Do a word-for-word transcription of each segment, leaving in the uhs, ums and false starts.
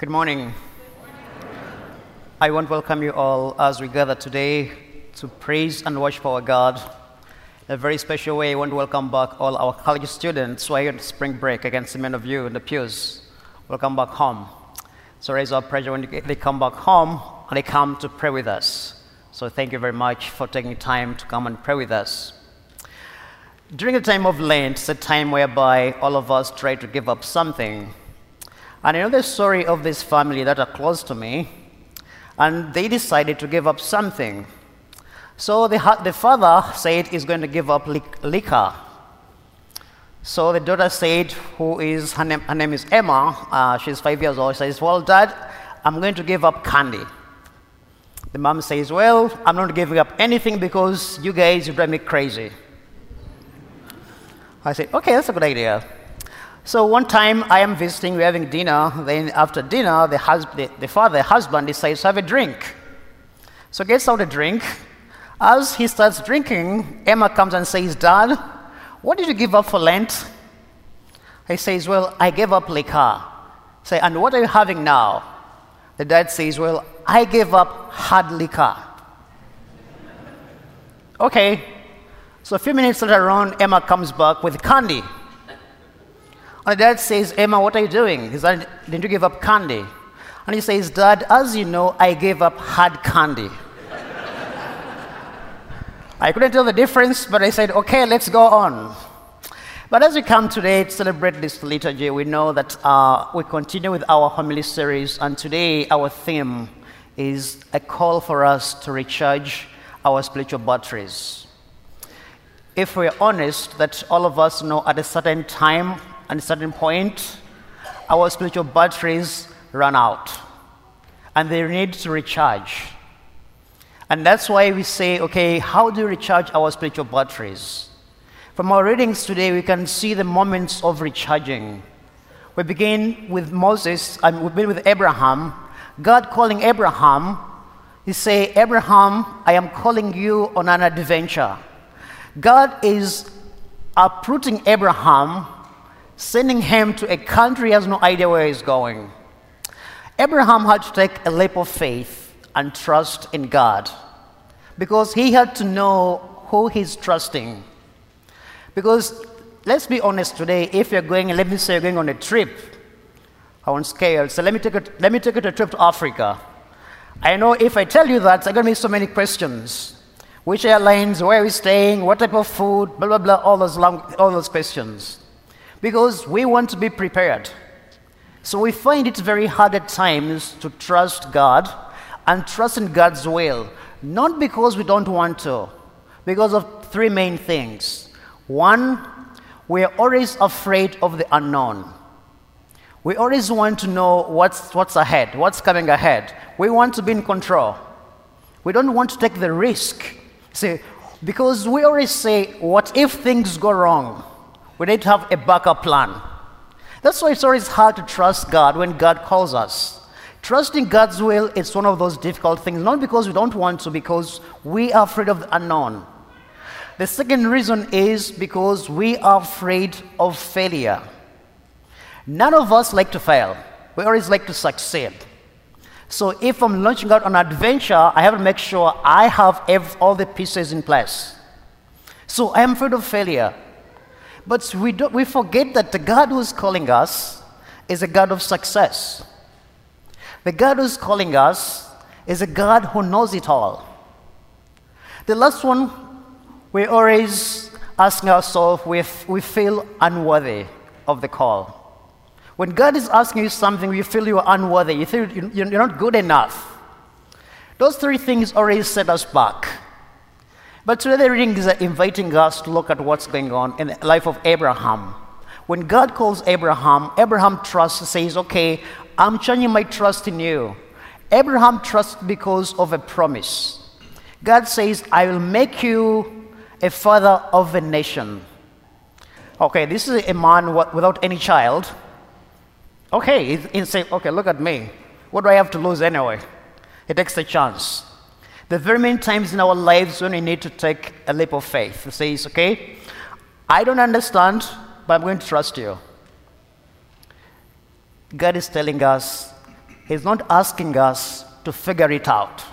Good morning. I want to welcome you all as we gather today to praise and worship our God. In a very special way, I want to welcome back all our college students who are here on spring break. I can see many of you in the pews. Welcome back home. So raise our pressure when they come back home and they come to pray with us. So thank you very much for taking time to come and pray with us. During the time of Lent, it's a time whereby all of us try to give up something. And I know the story of this family that are close to me, and they decided to give up something. So the, the father said he's going to give up liquor. So the daughter said, who is, her name, her name is Emma, uh, she's five years old, says, well, Dad, I'm going to give up candy. The mom says, well, I'm not giving up anything because you guys, you drive me crazy. I said, okay, that's a good idea. So one time I am visiting, we're having dinner, then after dinner, the, hus- the, the father, the husband decides to have a drink. So gets out a drink. As he starts drinking, Emma comes and says, Dad, what did you give up for Lent? He says, well, I gave up liquor. Say, and what are you having now? The dad says, well, I gave up hard liquor. Okay. So a few minutes later on, Emma comes back with candy. And Dad says, Emma, what are you doing? He said, didn't you give up candy? And he says, Dad, as you know, I gave up hard candy. I couldn't tell the difference, but I said, okay, let's go on. But as we come today to celebrate this liturgy, we know that uh, we continue with our homily series, and today our theme is a call for us to recharge our spiritual batteries. If we're honest, that all of us know at a certain time, at a certain point, our spiritual batteries run out, and they need to recharge. And that's why we say, okay, how do we recharge our spiritual batteries? From our readings today, we can see the moments of recharging. We begin with Moses, and we begin with Abraham. God calling Abraham, he say, Abraham, I am calling you on an adventure. God is uprooting Abraham, sending him to a country he has no idea where he's going. Abraham had to take a leap of faith and trust in God because he had to know who he's trusting. Because let's be honest today, if you're going, let me say you're going on a trip, I won't scale, so let me take it, let me take it a trip to Africa. I know if I tell you that, there are going to be so many questions. Which airlines, where are we staying, what type of food, blah, blah, blah, all those, long, all those questions. Because we want to be prepared. So we find it very hard at times to trust God and trust in God's will. Not because we don't want to, because of three main things. One, we are always afraid of the unknown. We always want to know what's, what's ahead, what's coming ahead. We want to be in control. We don't want to take the risk. See, because we always say, what if things go wrong? We need to have a backup plan. That's why it's always hard to trust God when God calls us. Trusting God's will is one of those difficult things, not because we don't want to, because we are afraid of the unknown. The second reason is because we are afraid of failure. None of us like to fail. We always like to succeed. So if I'm launching out on an adventure, I have to make sure I have all the pieces in place. So I am afraid of failure. But we don't, we forget that the God who's calling us is a God of success. The God who's calling us is a God who knows it all. The last one, we're always asking ourselves if we feel unworthy of the call. When God is asking you something, you feel you're unworthy, you feel you're not good enough. Those three things always set us back. But today the readings are inviting us to look at what's going on in the life of Abraham. When God calls Abraham, Abraham trusts, says, okay, I'm changing my trust in you. Abraham trusts because of a promise. God says, I will make you a father of a nation. Okay, this is a man without any child. Okay, he says, okay, look at me. What do I have to lose anyway? He takes a chance. There are very many times in our lives when we need to take a leap of faith. It says, okay, I don't understand, but I'm going to trust you. God is telling us, He's not asking us to figure it out.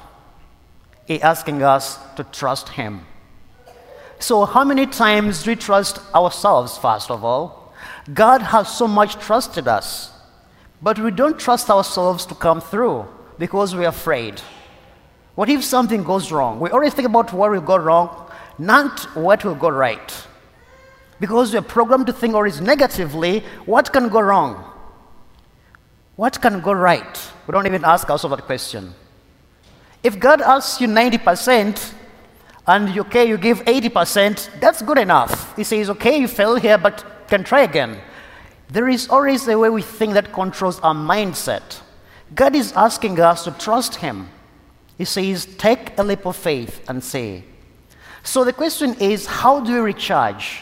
He's asking us to trust him. So how many times do we trust ourselves, first of all? God has so much trusted us, but we don't trust ourselves to come through because we're afraid. What if something goes wrong? We always think about what will go wrong, not what will go right. Because we're programmed to think always negatively, what can go wrong? What can go right? We don't even ask ourselves that question. If God asks you ninety percent, and okay, you give eighty percent, that's good enough. He says, okay, you failed here, but can try again. There is always a way we think that controls our mindset. God is asking us to trust him. He says, take a leap of faith and say. So the question is, how do we recharge?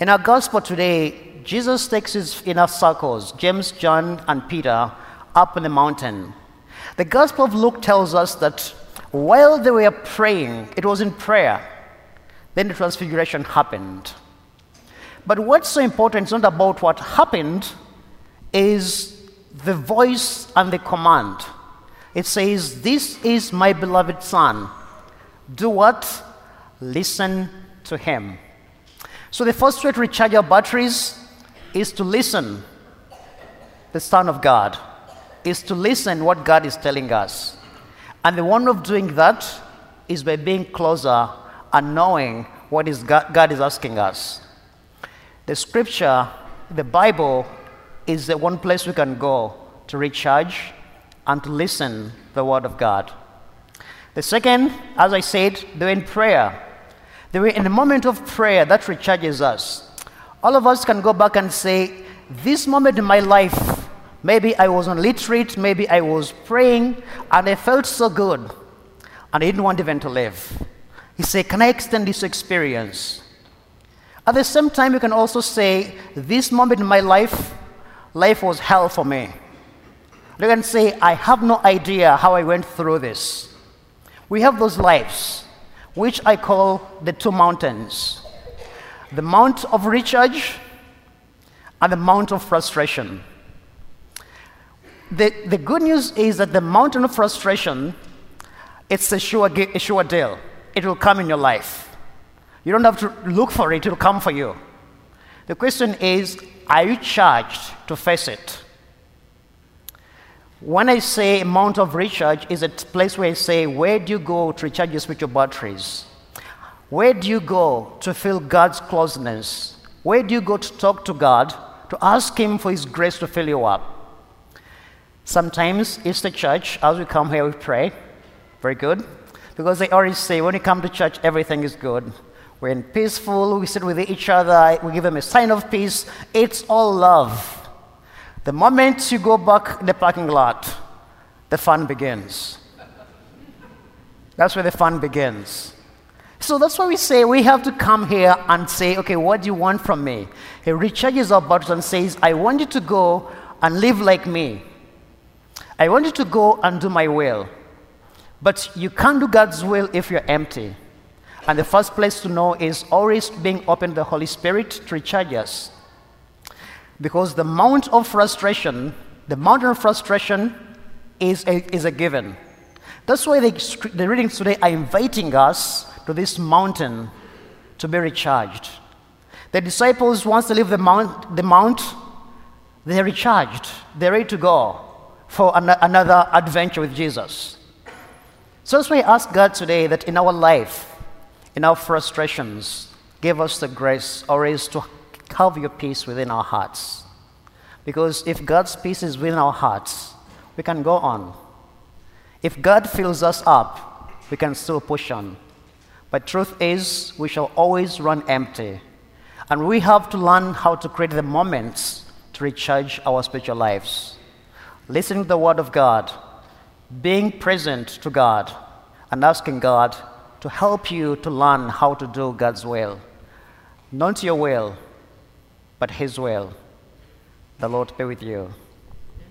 In our gospel today, Jesus takes his inner circles, James, John, and Peter, up on the mountain. The Gospel of Luke tells us that while they were praying, it was in prayer, then the transfiguration happened. But what's so important is not about what happened, is the voice and the command. It says, this is my beloved son. Do what? Listen to him. So the first way to recharge our batteries is to listen. The Son of God is to listen what God is telling us. And the one of doing that is by being closer and knowing what is God, God is asking us. The scripture, the Bible, is the one place we can go to recharge and to listen the word of God. The second, as I said, they're in prayer. They were in a moment of prayer that recharges us. All of us can go back and say, this moment in my life, maybe I was illiterate, maybe I was praying, and I felt so good, and I didn't want even to live. He said, can I extend this experience? At the same time, you can also say, this moment in my life, life was hell for me. You can say, I have no idea how I went through this. We have those lives, which I call the two mountains, the mount of recharge and the mount of frustration. The, the good news is that the mountain of frustration, it's a sure, a sure deal. It will come in your life. You don't have to look for it. It will come for you. The question is, are you charged to face it? When I say mount of recharge, is a place where I say, where do you go to recharge your spiritual batteries? Where do you go to feel God's closeness? Where do you go to talk to God, to ask him for his grace to fill you up? Sometimes it's the church. As we come here, we pray. Very good. Because they always say, when you come to church, everything is good. We're in peaceful. We sit with each other. We give them a sign of peace. It's all love. The moment you go back in the parking lot, the fun begins. That's where the fun begins. So that's why we say we have to come here and say, okay, what do you want from me? He recharges our batteries and says, I want you to go and live like me. I want you to go and do my will. But you can't do God's will if you're empty. And the first place to know is always being open to the Holy Spirit to recharge us. Because the mount of frustration, the mountain of frustration is a, is a given. That's why the, the readings today are inviting us to this mountain to be recharged. The disciples, once they leave the mount, the mount they're recharged. They're ready to go for an- another adventure with Jesus. So that's why I ask God today that in our life, in our frustrations, give us the grace always to have your peace within our hearts. Because if God's peace is within our hearts, we can go on. If God fills us up, we can still push on. But truth is, we shall always run empty. And we have to learn how to create the moments to recharge our spiritual lives. Listening to the word of God, being present to God, and asking God to help you to learn how to do God's will. Not your will, but his will. The Lord be with you.